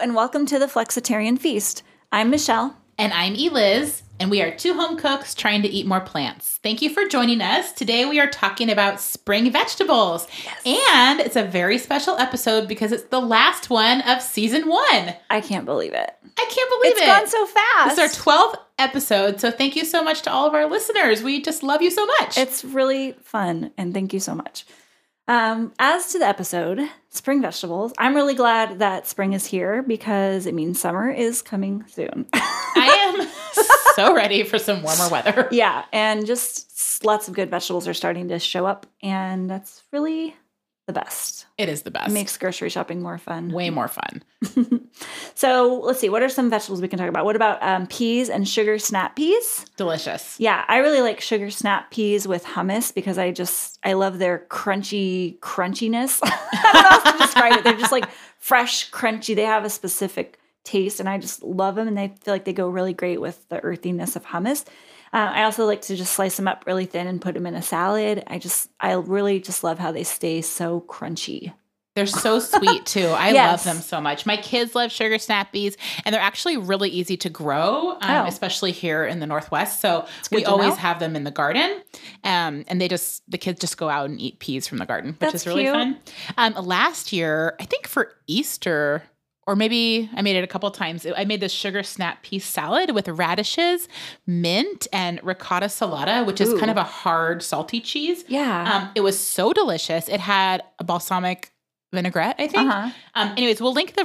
and welcome to the Flexitarian Feast. I'm Michelle. And I'm Eliz, and we are two home cooks trying to eat more plants. Thank you for joining us. Today we are talking about spring vegetables. Yes. And it's a very special episode because it's the last one of season one. I can't believe it. It's gone so fast. It's our 12th episode, so thank you so much to all of our listeners. We just love you so much. It's really fun, and thank you so much. As to the episode, spring vegetables, I'm really glad that spring is here because it means summer is coming soon. I am so ready for some warmer weather. Yeah, and just lots of good vegetables are starting to show up, and that's really the best. It is the best. It makes grocery shopping more fun. Way more fun. So let's see. What are some vegetables we can talk about? What about peas and sugar snap peas? Delicious. Yeah. I really like sugar snap peas with hummus because I love their crunchiness. I don't know how to describe it. They're just like fresh, crunchy. They have a specific taste and I just love them. And they feel like they go really great with the earthiness of hummus. I also like to just slice them up really thin and put them in a salad. I really just love how they stay so crunchy. They're so sweet too. I love them so much. My kids love sugar snap peas, and they're actually really easy to grow, especially here in the Northwest. So we always have them in the garden, and the kids just go out and eat peas from the garden, which is really fun. Last year, I think for Easter. Or maybe I made it a couple of times. I made this sugar snap pea salad with radishes, mint, and ricotta salata, which is kind of a hard, salty cheese. Yeah. It was so delicious. It had a balsamic vinaigrette, I think. Uh-huh. Anyways, we'll link the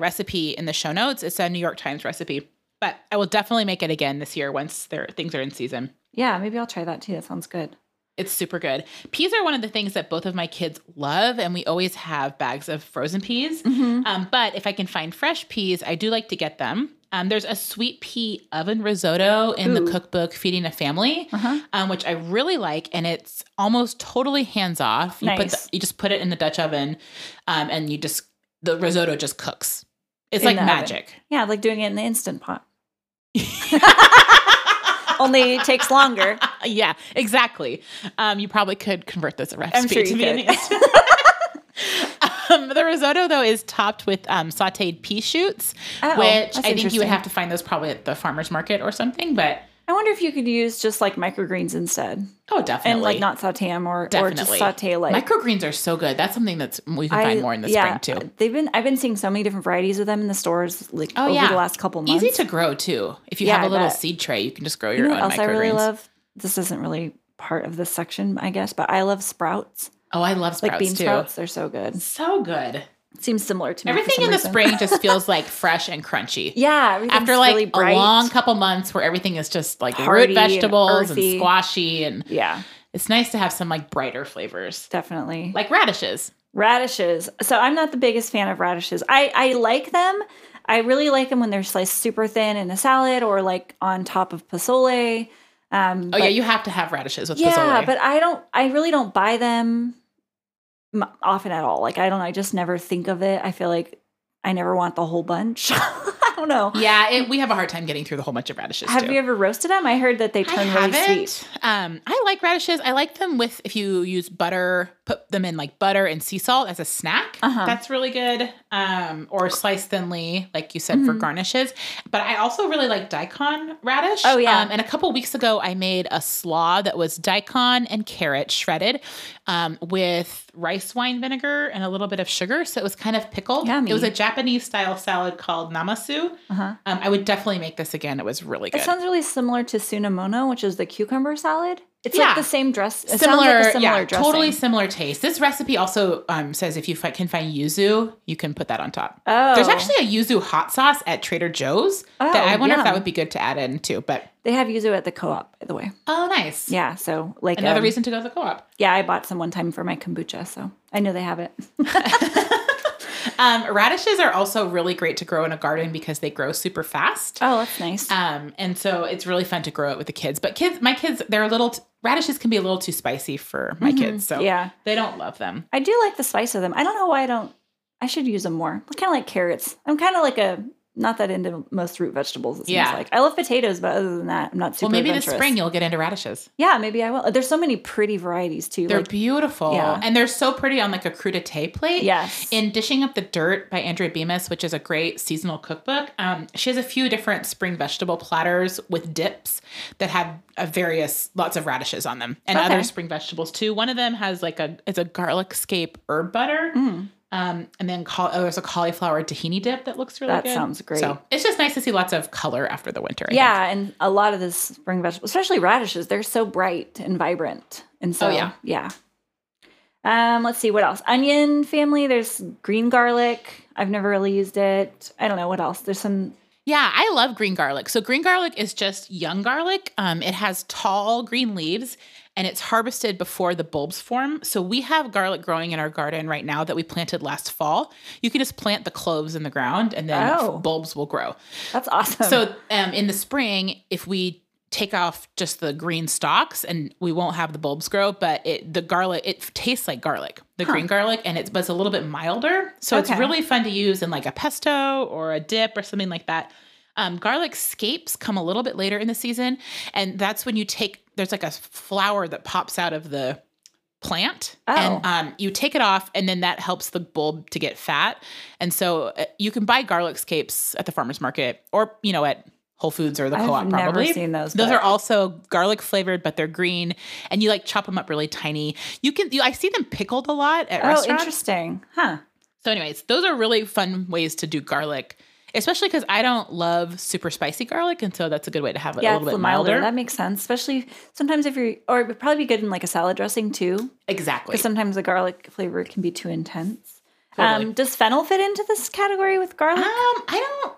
recipe in the show notes. It's a New York Times recipe. But I will definitely make it again this year once things are in season. Yeah, maybe I'll try that too. That sounds good. It's super good. Peas are one of the things that both of my kids love, and we always have bags of frozen peas. Mm-hmm. But if I can find fresh peas, I do like to get them. There's a sweet pea oven risotto in the cookbook Feeding a Family, which I really like, and it's almost totally hands-off. You you just put it in the Dutch oven, and the risotto just cooks. It's like magic. Oven. Yeah, like doing it in the Instant Pot. Only takes longer. Yeah, exactly. You probably could convert this recipe to be in the Instant Pot. The risotto, though, is topped with sautéed pea shoots, which I think you would have to find those probably at the farmer's market or something. But I wonder if you could use just like microgreens instead. Oh, definitely. And like not sauté them or just sauté like microgreens are so good. That's something that we can find more in the spring too. I've been seeing so many different varieties of them in the stores like the last couple months. Easy to grow too. If you have a little seed tray, you can just grow your own microgreens. I really love. This isn't really part of this section, I guess, but I love sprouts. Oh, I love sprouts too. Like bean sprouts, they're so good. So good. Seems similar to me. Everything in the spring just feels like fresh and crunchy. Yeah. After like really a long couple months where everything is just like root vegetables and squashy. And it's nice to have some like brighter flavors. Definitely. Like radishes. So I'm not the biggest fan of radishes. I like them. I really like them when they're sliced super thin in a salad or like on top of pozole. You have to have radishes with pozole. Yeah, but I really don't buy them often at all. Like, I just never think of it. I feel like I never want the whole bunch. I don't know. Yeah. We have a hard time getting through the whole bunch of radishes too. Have you ever roasted them? I heard that they turn really sweet. I like radishes. I like them if you use butter, put them in like butter and sea salt as a snack. Uh-huh. That's really good. Or sliced thinly, like you said, for garnishes. But I also really like daikon radish. Oh yeah. And a couple weeks ago I made a slaw that was daikon and carrot shredded, with rice wine vinegar and a little bit of sugar. So it was kind of pickled. Yummy. It was a Japanese style salad called namasu. Uh-huh. I would definitely make this again. It was really good. It sounds really similar to tsunamono, which is the cucumber salad. It's like the same dress. It sounds like a similar dressing. Totally similar taste. This recipe also says if you can find yuzu, you can put that on top. Oh. There's actually a yuzu hot sauce at Trader Joe's that I wonder if that would be good to add in too. But they have yuzu at the co-op, by the way. Oh, nice. Yeah. So like another reason to go to the co-op. Yeah. I bought some one time for my kombucha, so I know they have it. Radishes are also really great to grow in a garden because they grow super fast. Oh, that's nice. And so it's really fun to grow it with the kids. But radishes can be a little too spicy for my kids. So they don't love them. I do like the spice of them. I don't know why I should use them more. I kind of like carrots. I'm kind of like a not that into most root vegetables, it seems like. I love potatoes, but other than that, I'm not super adventurous. Well, maybe this spring you'll get into radishes. Yeah, maybe I will. There's so many pretty varieties, too. They're beautiful. Yeah. And they're so pretty on, like, a crudité plate. Yes. In Dishing Up the Dirt by Andrea Bemis, which is a great seasonal cookbook, she has a few different spring vegetable platters with dips that have lots of radishes on them and other spring vegetables, too. One of them has, like, it's a garlic-scape herb butter. Mm. And then there's a cauliflower tahini dip that looks really good. That sounds great. So it's just nice to see lots of color after the winter. I think. And a lot of the spring vegetables, especially radishes, they're so bright and vibrant. And so, yeah. Let's see, what else? Onion family, there's green garlic. I've never really used it. I don't know what else. There's some... Yeah, I love green garlic. So green garlic is just young garlic. It has tall green leaves, and it's harvested before the bulbs form. So we have garlic growing in our garden right now that we planted last fall. You can just plant the cloves in the ground, and then bulbs will grow. That's awesome. So in the spring, if we take off just the green stalks, and we won't have the bulbs grow, but the garlic tastes like garlic. The green garlic, and it's a little bit milder. So it's really fun to use in like a pesto or a dip or something like that. Garlic scapes come a little bit later in the season. And that's when there's like a flower that pops out of the plant and you take it off, and then that helps the bulb to get fat. And so you can buy garlic scapes at the farmer's market or, at Whole Foods or the co-op probably. I've never seen those. Those are also garlic flavored, but they're green, and you like chop them up really tiny. I see them pickled a lot at restaurants. Oh, interesting. Huh. So anyways, those are really fun ways to do garlic, especially because I don't love super spicy garlic, and so that's a good way to have it a little bit milder. That makes sense, especially sometimes it would probably be good in like a salad dressing too. Exactly. Because sometimes the garlic flavor can be too intense. Totally. Does fennel fit into this category with garlic? I don't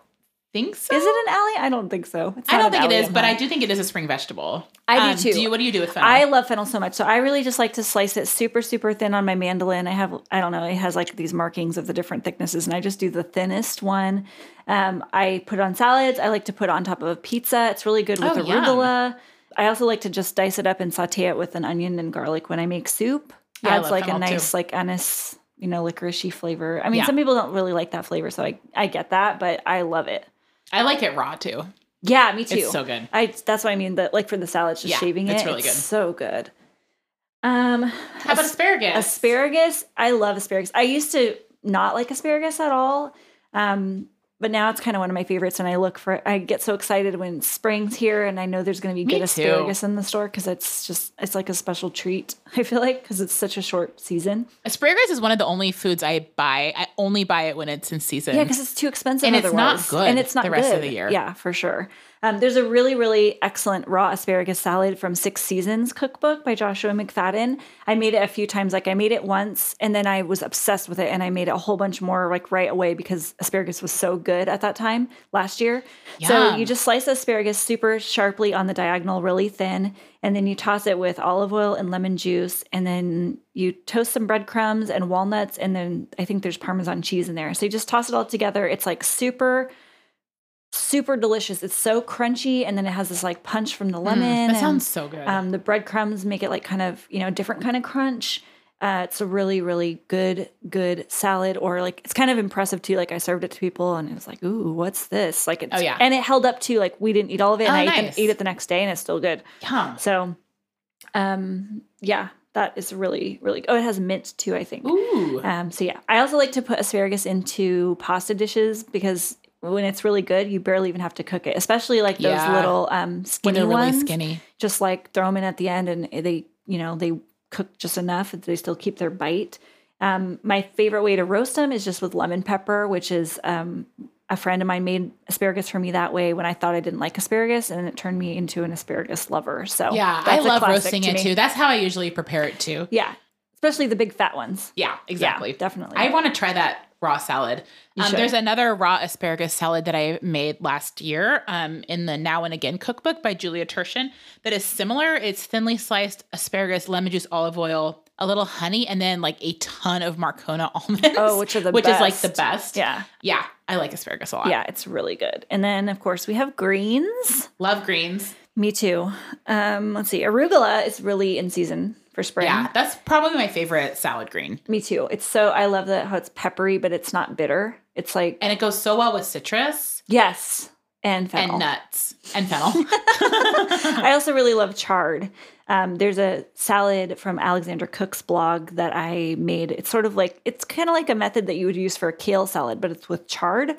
think so. Is it an alley? I don't think so. I don't think it is, but I do think it is a spring vegetable. I do too. What do you do with fennel? I love fennel so much. So I really just like to slice it super, super thin on my mandolin. I don't know, it has like these markings of the different thicknesses, and I just do the thinnest one. I put it on salads. I like to put it on top of a pizza. It's really good with arugula. Yum. I also like to just dice it up and saute it with an onion and garlic when I make soup. Adds like a nice like anise, licoricey flavor. I mean, some people don't really like that flavor, so I get that, but I love it. I like it raw, too. Yeah, me too. It's so good. That's what I mean. Like for the salads, just shaving it. It's really good. It's so good. How about asparagus? Asparagus. I love asparagus. I used to not like asparagus at all, but now it's kind of one of my favorites, and I get so excited when spring's here, and I know there's going to be good asparagus in the store because it's like a special treat, I feel like, because it's such a short season. Asparagus is one of the only foods I buy. I only buy it when it's in season. Yeah, because it's too expensive and otherwise. It's not good. And it's not good. The rest of the year. Yeah, for sure. There's a really, really excellent raw asparagus salad from Six Seasons Cookbook by Joshua McFadden. I made it a few times. Like I made it once, and then I was obsessed with it, and I made a whole bunch more like right away because asparagus was so good at that time last year. Yum. So you just slice the asparagus super sharply on the diagonal, really thin, and then you toss it with olive oil and lemon juice, and then you toast some breadcrumbs and walnuts, and then I think there's Parmesan cheese in there. So you just toss it all together. It's like super delicious. It's so crunchy, and then it has this like punch from the lemon. That sounds so good. The breadcrumbs make it like kind of, a different kind of crunch. It's a really, really good salad, or like it's kind of impressive too. Like I served it to people, and it was like, ooh, what's this? Like it's, and it held up too. Like we didn't eat all of it, and I ate it the next day, and it's still good. Yeah. So, that is really, really... Oh, it has mint, too, I think. Ooh. I also like to put asparagus into pasta dishes because when it's really good, you barely even have to cook it, especially like those little skinny ones. When they're really skinny. Just like throw them in at the end, and they, they cook just enough that they still keep their bite. My favorite way to roast them is just with lemon pepper, which is... a friend of mine made asparagus for me that way when I thought I didn't like asparagus, and it turned me into an asparagus lover. So yeah, I love roasting it too. That's how I usually prepare it too. Yeah. Especially the big fat ones. Yeah, exactly. Yeah, definitely. I want to try that raw salad. There's another raw asparagus salad that I made last year in the Now and Again cookbook by Julia Tursian that is similar. It's thinly sliced asparagus, lemon juice, olive oil, a little honey, and then like a ton of Marcona almonds. Oh, which are the best. Which is like the best. Yeah. Yeah. I like asparagus a lot. Yeah, it's really good. And then, of course, we have greens. Love greens. Me too. Let's see. Arugula is really in season for spring. Yeah, that's probably my favorite salad green. Me too. It's so, I love that how it's peppery, but it's not bitter. It's like. And it goes so well with citrus. Yes. And fennel. And nuts. And fennel. I also really love chard. There's a salad from Alexander Cook's blog that I made. It's sort of like, it's kind of like a method that you would use for a kale salad, but it's with chard.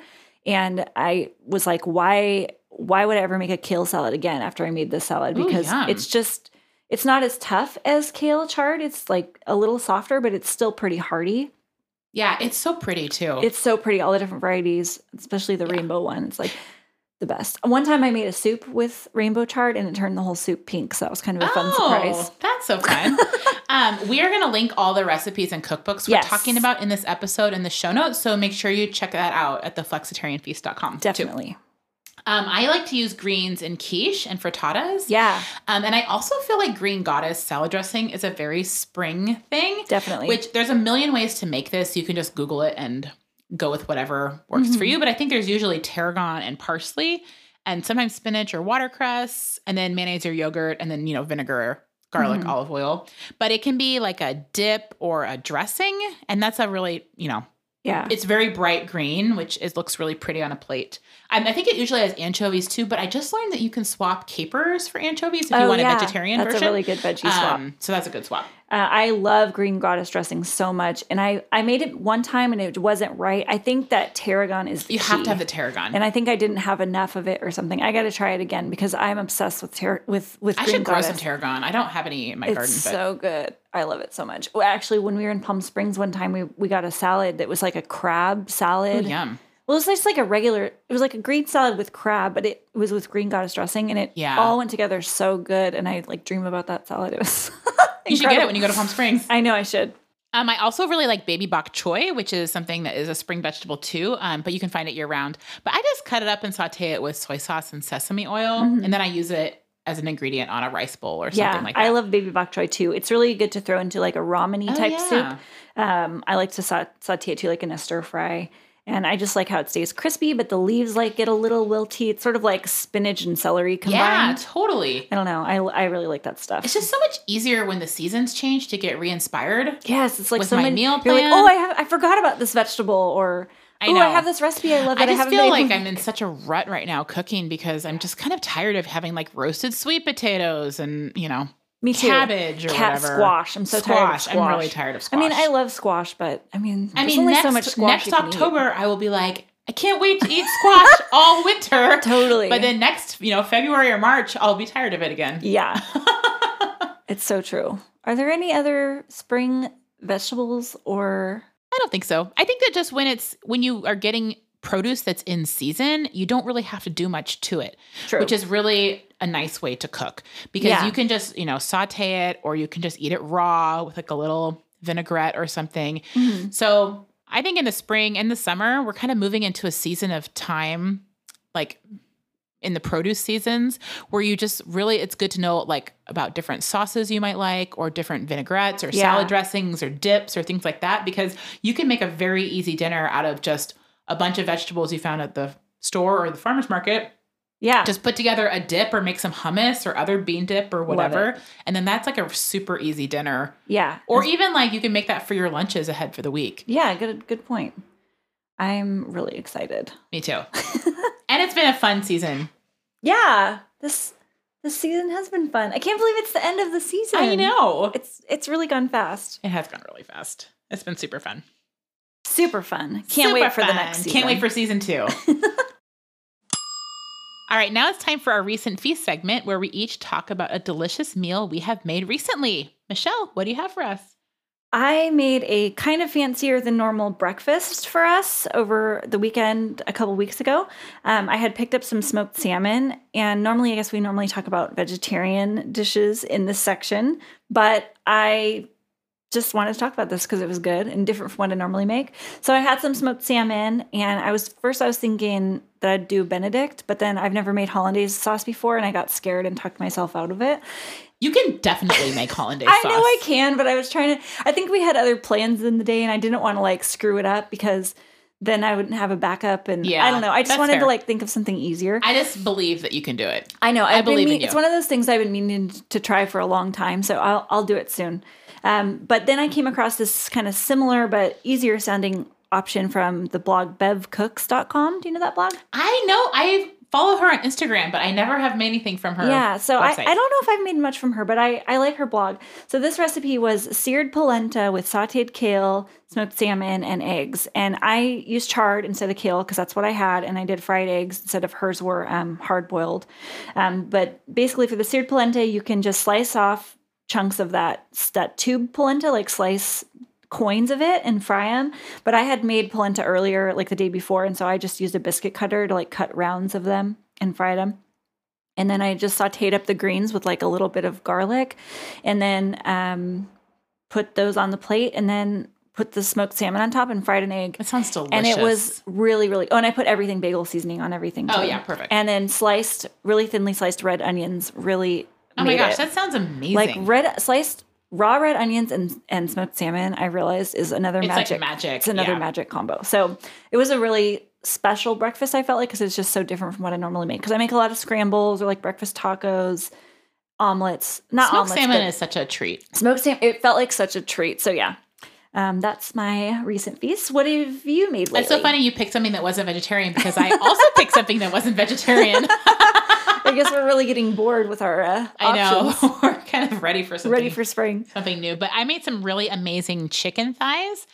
And I was like, why would I ever make a kale salad again after I made this salad? Because it's just, it's not as tough as kale chard. It's like a little softer, but it's still pretty hearty. Yeah, it's so pretty too. It's so pretty. All the different varieties, especially the rainbow ones. Like, the best. One time I made a soup with rainbow chard and it turned the whole soup pink. So that was kind of a fun surprise. That's so fun. We are going to link all the recipes and cookbooks we're talking about in this episode in the show notes. So make sure you check that out at theflexitarianfeast.com. Definitely. I like to use greens in quiche and frittatas. Yeah. And I also feel like green goddess salad dressing is a very spring thing. Definitely. Which there's a million ways to make this. You can just Google it and go with whatever works for you. But I think there's usually tarragon and parsley and sometimes spinach or watercress and then mayonnaise or yogurt and then, you know, vinegar or garlic, olive oil. But it can be like a dip or a dressing. And that's a really, you know, it's very bright green, which is, looks really pretty on a plate. I think it usually has anchovies too, but I just learned that you can swap capers for anchovies if you want a vegetarian version. That's a really good veggie swap. So that's a good swap. I love green goddess dressing so much. And I made it one time and it wasn't right. I think that tarragon is the You have key. To have the tarragon. And I think I didn't have enough of it or something. I got to try it again because I'm obsessed with green goddess. I should grow some tarragon. I don't have any in my garden. It's so good. I love it so much. Well, actually, when we were in Palm Springs one time, we got a salad that was like a crab salad. Ooh, yum. Well, it was just like a regular, it was like a green salad with crab, but it was with green goddess dressing, and it all went together so good. And I like dream about that salad. It was You should get it when you go to Palm Springs. I know I should. I also really like baby bok choy, which is something that is a spring vegetable too, but you can find it year round. But I just cut it up and saute it with soy sauce and sesame oil, and then I use it as an ingredient on a rice bowl or something like that. I love baby bok choy too. It's really good to throw into like a ramen-y type soup. I like to saute it too, like in a stir fry. And I just like how it stays crispy, but the leaves like get a little wilty. It's sort of like spinach and celery combined. Yeah, totally. I don't know. I really like that stuff. It's just so much easier when the seasons change to get re-inspired. Yes, it's like with so many meal plan. You're like, oh, I forgot about this vegetable, or oh, I have this recipe. I love it. I just feel like I'm in such a rut right now cooking because I'm just kind of tired of having like roasted sweet potatoes and you know. Me too. Cabbage or whatever. Squash. I'm so tired of squash. I'm really tired of squash. I mean, I love squash, but I mean, only so much squash. Next October, I will be like, I can't wait to eat squash all winter. Totally. But then next, you know, February or March, I'll be tired of it again. Yeah. It's so true. Are there any other spring vegetables or? I don't think so. I think that just when you are getting produce that's in season, you don't really have to do much to it, which is really a nice way to cook because you can just, you know, saute it or you can just eat it raw with like a little vinaigrette or something. Mm-hmm. So I think in the spring and the summer, we're kind of moving into a season of time, like in the produce seasons where you just really, it's good to know like about different sauces you might like or different vinaigrettes or salad dressings or dips or things like that, because you can make a very easy dinner out of just a bunch of vegetables you found at the store or the farmer's market. Yeah. Just put together a dip or make some hummus or other bean dip or whatever. And then that's like a super easy dinner. Yeah. Or even like you can make that for your lunches ahead for the week. Yeah. Good point. I'm really excited. Me too. And it's been a fun season. Yeah. This season has been fun. I can't believe it's the end of the season. I know. It's really gone fast. It has gone really fast. It's been super fun. Super fun. Can't wait for the next season. Can't wait for season 2. All right, now it's time for our recent feast segment where we each talk about a delicious meal we have made recently. Michelle, what do you have for us? I made a kind of fancier than normal breakfast for us over the weekend a couple weeks ago. I had picked up some smoked salmon, and normally, I guess we normally talk about vegetarian dishes in this section, but I just wanted to talk about this because it was good and different from what I normally make. So I had some smoked salmon, and I was thinking that I'd do Benedict, but then I've never made hollandaise sauce before, and I got scared and talked myself out of it. You can definitely make hollandaise sauce. I know I can, but I think we had other plans in the day, and I didn't want to like screw it up because then I wouldn't have a backup. And I don't know. I just wanted to like think of something easier. I just believe that you can do it. I know. I believe in you. It's one of those things I've been meaning to try for a long time. So I'll do it soon. But then I came across this kind of similar but easier sounding option from the blog BevCooks.com. Do you know that blog? I know. I follow her on Instagram, but I never have made anything from her. Yeah, so I don't know if I've made much from her, but I like her blog. So this recipe was seared polenta with sautéed kale, smoked salmon, and eggs. And I used chard instead of kale because that's what I had, and I did fried eggs instead of hers were hard-boiled. But basically for the seared polenta, you can just slice off chunks of that tube polenta, like slice coins of it and fry them. But I had made polenta earlier, like the day before. And so I just used a biscuit cutter to like cut rounds of them and fry them. And then I just sauteed up the greens with like a little bit of garlic and then put those on the plate and then put the smoked salmon on top and fried an egg. That sounds delicious. And it was really, really, oh, and I put everything, bagel seasoning on everything. Oh yeah, perfect. And then sliced, really thinly sliced red onions, really. Oh my gosh, that sounds amazing. Like raw red onions and smoked salmon, I realized, is another magic. It's like magic. It's another magic combo. So it was a really special breakfast, I felt like, because it's just so different from what I normally make. Because I make a lot of scrambles or like breakfast tacos, omelets. Not smoked omelets. Smoked salmon is such a treat. Smoked salmon, it felt like such a treat. So yeah. That's my recent feast. What have you made lately? That's so funny you picked something that wasn't vegetarian because I also picked something that wasn't vegetarian. I guess we're really getting bored with our options. I know. We're kind of ready for spring. Something new. But I made some really amazing chicken thighs.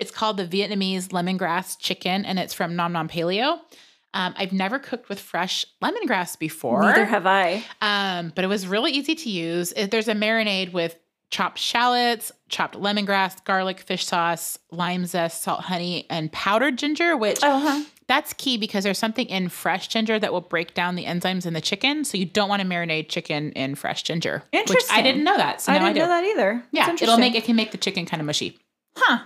It's called the Vietnamese lemongrass chicken, and it's from Nom Nom Paleo. I've never cooked with fresh lemongrass before. Neither have I. But it was really easy to use. There's a marinade with chopped shallots, chopped lemongrass, garlic, fish sauce, lime zest, salt, honey, and powdered ginger, which that's key because there's something in fresh ginger that will break down the enzymes in the chicken. So you don't want to marinate chicken in fresh ginger. Interesting. Which I didn't know that. So I know that either. Yeah. It can make the chicken kind of mushy. Huh.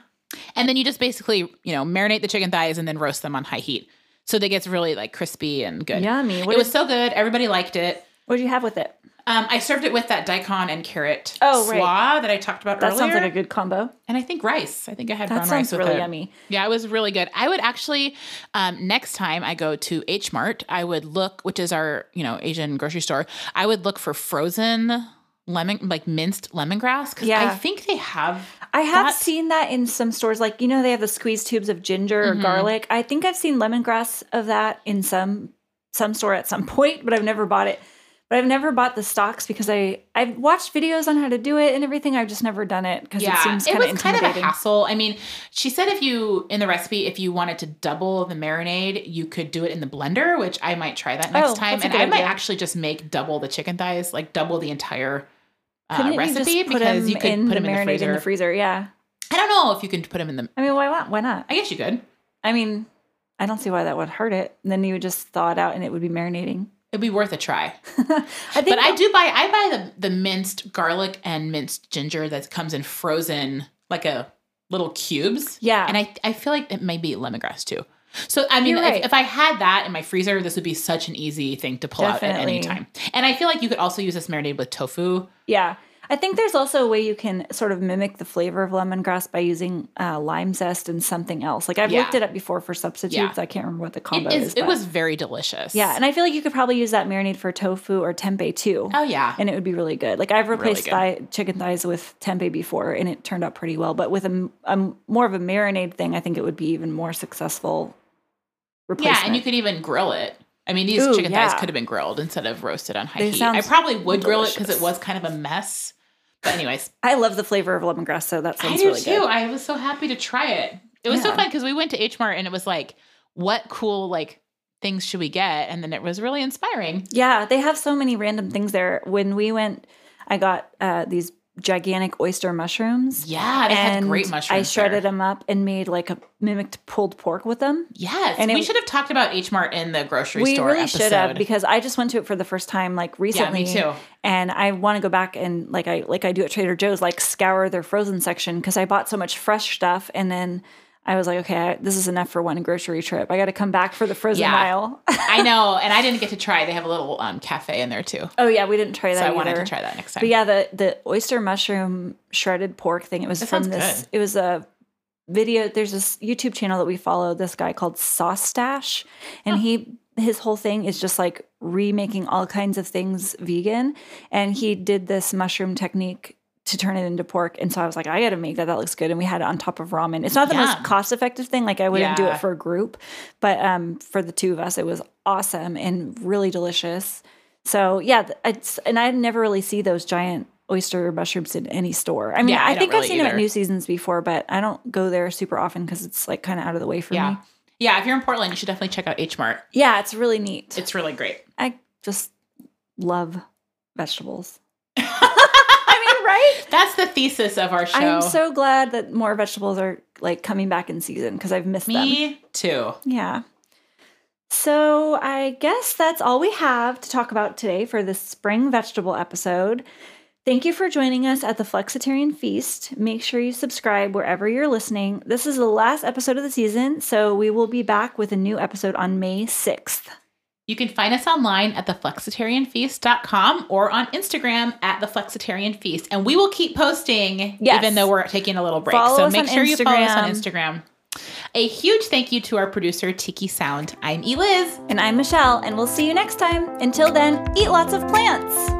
And then you just basically, marinate the chicken thighs and then roast them on high heat. So that gets really like crispy and good. Yummy. It was so good. Everybody liked it. What did you have with it? I served it with that daikon and carrot slaw that I talked about earlier. That sounds like a good combo. And I think rice. I think I had brown rice with it. That sounds really yummy. Yeah, it was really good. I would actually, next time I go to H Mart, I would look, which is our, Asian grocery store, I would look for frozen lemon, like minced lemongrass. Because I think they have. I have seen that in some stores. Like, they have the squeeze tubes of ginger or garlic. I think I've seen lemongrass of that in some store at some point, but I've never bought it. But I've never bought the stalks because I've watched videos on how to do it and everything. I've just never done it because it seems kind of intimidating. It was kind of a hassle. I mean, she said in the recipe, if you wanted to double the marinade, you could do it in the blender, which I might try that next time. And I might actually just make double the chicken thighs, like double the entire recipe because you could put them in the freezer. In the freezer, yeah. I don't know if you can put them in the... I mean, why not? I guess you could. I mean, I don't see why that would hurt it. And then you would just thaw it out and it would be marinating. It'd be worth a try. I buy the minced garlic and minced ginger that comes in frozen, like a little cubes. Yeah. And I feel like it may be lemongrass too. So, I mean, if I had that in my freezer, this would be such an easy thing to pull out at any time. And I feel like you could also use this marinade with tofu. Yeah. I think there's also a way you can sort of mimic the flavor of lemongrass by using lime zest and something else. Like I've looked it up before for substitutes. Yeah. I can't remember what the combo is. It was very delicious. Yeah. And I feel like you could probably use that marinade for tofu or tempeh too. Oh, yeah. And it would be really good. Like I've replaced chicken thighs with tempeh before and it turned out pretty well. But with a more of a marinade thing, I think it would be even more successful replacement. Yeah. And you could even grill it. I mean, these chicken thighs could have been grilled instead of roasted on high heat. I probably would grill it because it was kind of a mess. But anyways. I love the flavor of lemongrass, so that sounds really good. I do too. I was so happy to try it. It was so fun because we went to H Mart and it was like, what cool things should we get? And then it was really inspiring. Yeah, they have so many random things there. When we went, I got these gigantic oyster mushrooms. Yeah, they had great mushrooms. I shredded them up and made a mimicked pulled pork with them. Yes, and we should have talked about H Mart in the grocery store episode. We really should have because I just went to it for the first time recently. Yeah, me too. And I want to go back and I do at Trader Joe's scour their frozen section because I bought so much fresh stuff and then I was this is enough for one grocery trip. I got to come back for the frozen aisle. I know. And I didn't get to try. They have a little cafe in there too. Oh yeah. We didn't try that either. I wanted to try that next time. But yeah, the oyster mushroom shredded pork thing. It was from this. It was a video. There's this YouTube channel that we follow, this guy called Sauce Stash, and his whole thing is just like remaking all kinds of things vegan. And he did this mushroom technique to turn it into pork. And so I was like, I got to make that. That looks good. And we had it on top of ramen. It's not the most cost effective thing. Like I wouldn't do it for a group, but for the two of us, it was awesome and really delicious. So yeah, it's, and I never really see those giant oyster mushrooms in any store. I mean, I think I've seen them at New Seasons before, but I don't go there super often because it's like kind of out of the way for me. Yeah, if you're in Portland, you should definitely check out H Mart. Yeah, it's really neat. It's really great. I just love vegetables. I mean, right? That's the thesis of our show. I'm so glad that more vegetables are like coming back in season because I've missed them. Me too. Yeah. So I guess that's all we have to talk about today for this spring vegetable episode. Thank you for joining us at the Flexitarian Feast. Make sure you subscribe wherever you're listening. This is the last episode of the season, so we will be back with a new episode on May 6th. You can find us online at theflexitarianfeast.com or on Instagram at theflexitarianfeast. And we will keep posting even though we're taking a little break. So make sure you follow us on Instagram. A huge thank you to our producer, Tiki Sound. I'm Eliz. And I'm Michelle, and we'll see you next time. Until then, eat lots of plants.